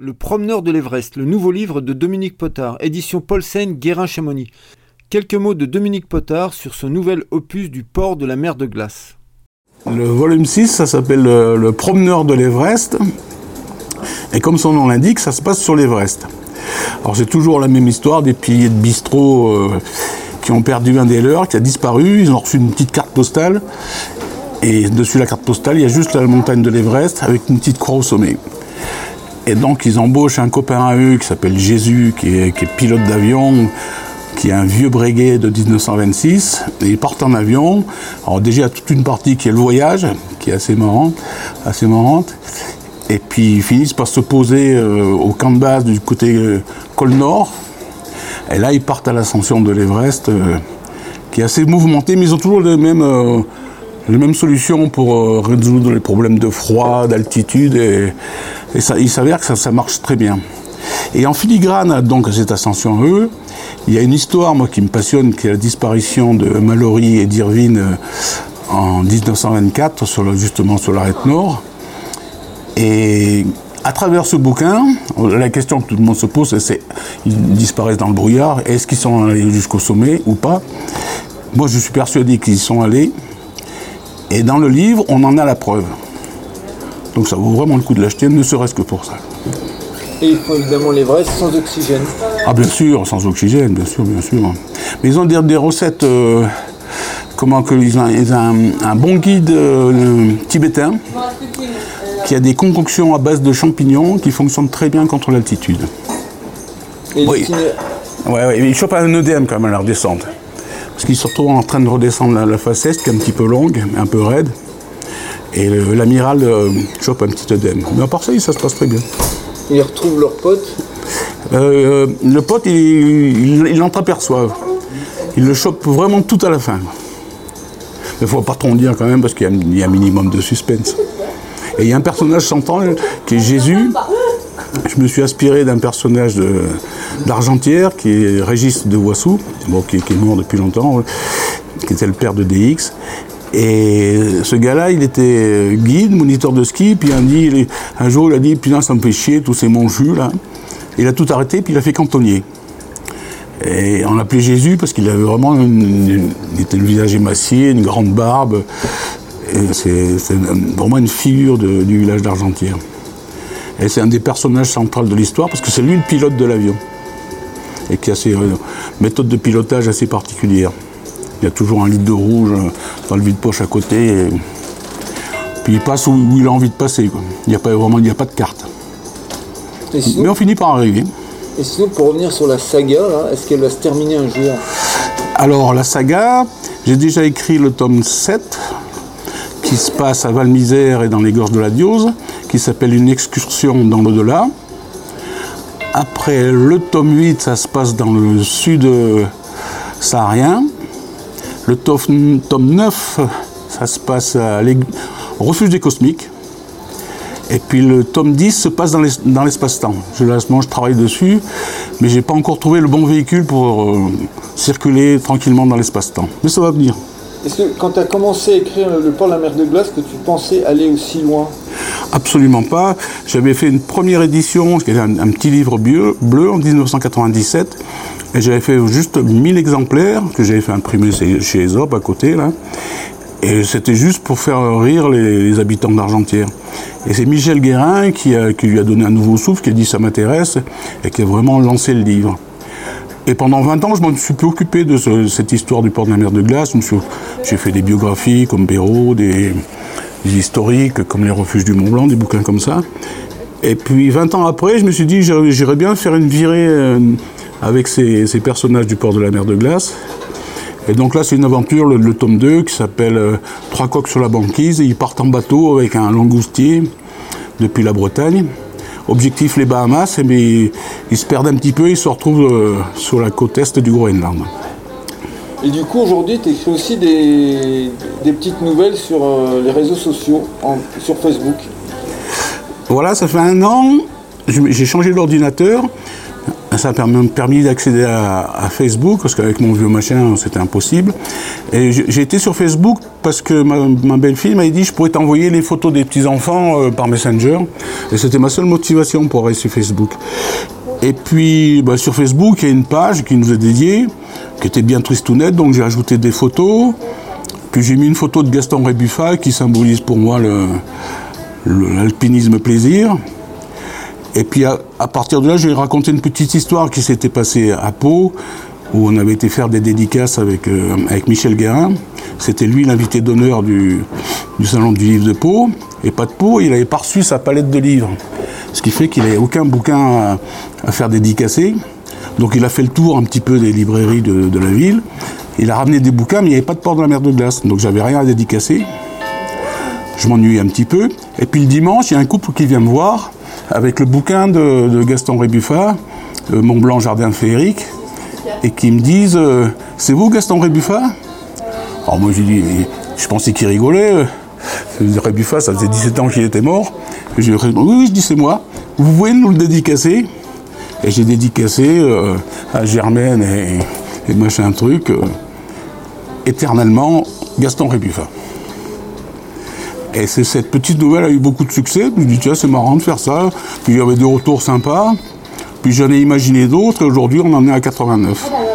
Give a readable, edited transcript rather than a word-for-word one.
Le promeneur de l'Everest, le nouveau livre de Dominique Potard, édition Paulsen, Guérin Chamonix. Quelques mots de Dominique Potard sur ce nouvel opus du port de la mer de glace. Le volume 6, ça s'appelle le promeneur de l'Everest. Et comme son nom l'indique, ça se passe sur l'Everest. Alors c'est toujours la même histoire, des piliers de bistrot qui ont perdu un des leurs, qui a disparu. Ils ont reçu une petite carte postale. Et dessus la carte postale, il y a juste la montagne de l'Everest avec une petite croix au sommet. Et donc ils embauchent un copain à eux qui s'appelle Jésus, qui est pilote d'avion, qui est un vieux Breguet de 1926. Et ils partent en avion. Alors déjà il y a toute une partie qui est le voyage, qui est assez marrante. Et puis ils finissent par se poser au camp de base du côté col nord. Et là ils partent à l'ascension de l'Everest, qui est assez mouvementée, mais ils ont toujours les mêmes solutions pour résoudre les problèmes de froid, d'altitude, et ça, il s'avère que ça marche très bien. Et en filigrane, donc, à cette ascension, il y a une histoire, moi, qui me passionne, qui est la disparition de Mallory et d'Irvine en 1924, sur l'arête nord. Et à travers ce bouquin, la question que tout le monde se pose, c'est ils disparaissent dans le brouillard, est-ce qu'ils sont allés jusqu'au sommet ou pas? Moi, je suis persuadé qu'ils y sont allés. Et dans le livre, on en a la preuve. Donc ça vaut vraiment le coup de l'acheter, ne serait-ce que pour ça. Et ils font évidemment l'Everest sans oxygène. Ah bien sûr, sans oxygène, bien sûr. Mais ils ont des recettes, ils ont un bon guide tibétain qui a des concoctions à base de champignons qui fonctionnent très bien contre l'altitude. Et oui. Ils chopent un œdème quand même à leur descente. Parce qu'ils se retrouvent en train de redescendre la face est, qui est un petit peu longue, un peu raide. Et l'amiral chope un petit œdème. Mais à part ça se passe très bien. Ils retrouvent leur pote le pote, ils l'entreaperçoivent. Ils le chopent vraiment tout à la fin. Il ne faut pas trop en dire quand même, parce qu'il y a un minimum de suspense. Et il y a un personnage central qui est Jésus. Je me suis inspiré d'un personnage d'Argentière, qui est Régis de Boissou, qui est mort depuis longtemps, qui était le père de DX. Et ce gars-là, il était guide, moniteur de ski, puis un jour, il a dit « Putain, ça me fait chier, tous ces monts jus, là ». Il a tout arrêté, puis il a fait cantonnier. Et on l'appelait Jésus parce qu'il avait vraiment il était le visage émacié, une grande barbe. Et c'est vraiment une figure du village d'Argentière. Et c'est un des personnages centraux de l'histoire, parce que c'est lui le pilote de l'avion. Et qui a ses méthodes de pilotage assez particulières. Il y a toujours un litre de rouge dans le vide-poche à côté. Et puis il passe où il a envie de passer. Il n'y a pas de carte. Sinon, mais on finit par arriver. Et sinon, pour revenir sur la saga, là, est-ce qu'elle va se terminer un jour? Alors, la saga, j'ai déjà écrit le tome 7, qui se passe à Valmisère et dans les Gorges de la Diose, qui s'appelle « Une excursion dans l'au-delà ». Après, le tome 8, ça se passe dans le sud saharien. Le tome 9, ça se passe à Refuge des Cosmiques. Et puis le tome 10 se passe dans l'espace-temps. Je travaille dessus, mais je n'ai pas encore trouvé le bon véhicule pour circuler tranquillement dans l'espace-temps. Mais ça va venir. Est-ce que quand tu as commencé à écrire le port de la mer de glace, que tu pensais aller aussi loin? Absolument pas. J'avais fait une première édition, qui était un petit livre bleu en 1997. Et j'avais fait juste 1000 exemplaires, que j'avais fait imprimer chez Aesop à côté, là. Et c'était juste pour faire rire les habitants d'Argentière. Et c'est Michel Guérin qui lui a donné un nouveau souffle, qui a dit « ça m'intéresse » et qui a vraiment lancé le livre. Et pendant 20 ans, je m'en suis plus occupé de cette histoire du port de la mer de glace. J'ai fait des biographies comme Béraud, des historiques comme les Refuges du Mont Blanc, des bouquins comme ça. Et puis 20 ans après, je me suis dit j'irais bien faire une virée avec ces personnages du port de la mer de glace. Et donc là, c'est une aventure, le tome 2, qui s'appelle « Trois coqs sur la banquise ». Et ils partent en bateau avec un langoustier depuis la Bretagne. Objectif les Bahamas, mais ils se perdent un petit peu, ils se retrouvent sur la côte est du Groenland. Et du coup, aujourd'hui, tu écris aussi des petites nouvelles sur les réseaux sociaux, sur Facebook. Voilà, ça fait un an, j'ai changé d'ordinateur. ça m'a permis d'accéder à Facebook, parce qu'avec mon vieux machin, c'était impossible. Et j'ai été sur Facebook parce que ma belle-fille m'avait dit « je pourrais t'envoyer les photos des petits-enfants par Messenger ». Et c'était ma seule motivation pour aller sur Facebook. Et puis, bah, sur Facebook, il y a une page qui nous est dédiée, qui était bien tristounette, donc j'ai ajouté des photos. Puis j'ai mis une photo de Gaston Rébuffat, qui symbolise pour moi l'alpinisme plaisir. Et puis à partir de là, j'ai raconté une petite histoire qui s'était passée à Pau, où on avait été faire des dédicaces avec Michel Guérin. C'était lui l'invité d'honneur du salon du livre de Pau. Et pas de Pau, il n'avait pas reçu sa palette de livres. Ce qui fait qu'il n'avait aucun bouquin à faire dédicacer. Donc il a fait le tour un petit peu des librairies de la ville. Il a ramené des bouquins, mais il n'y avait pas de Port de la Mer de Glace. Donc j'avais rien à dédicacer. Je m'ennuyais un petit peu. Et puis le dimanche, il y a un couple qui vient me voir avec le bouquin de Gaston Rébuffat, Mont-Blanc Jardin Féerique, et qui me disent « C'est vous Gaston Rébuffat ?» Alors moi j'ai dit, je pensais qu'il rigolait, Rébuffat ça faisait 17 ans qu'il était mort, et j'ai dit « Oui, je dis c'est moi, vous pouvez nous le dédicacer ?» Et j'ai dédicacé à Germaine et machin truc, éternellement Gaston Rébuffat. Et cette petite nouvelle a eu beaucoup de succès. Je me dis, tiens, c'est marrant de faire ça. Puis il y avait des retours sympas. Puis j'en ai imaginé d'autres. Et aujourd'hui, on en est à 89.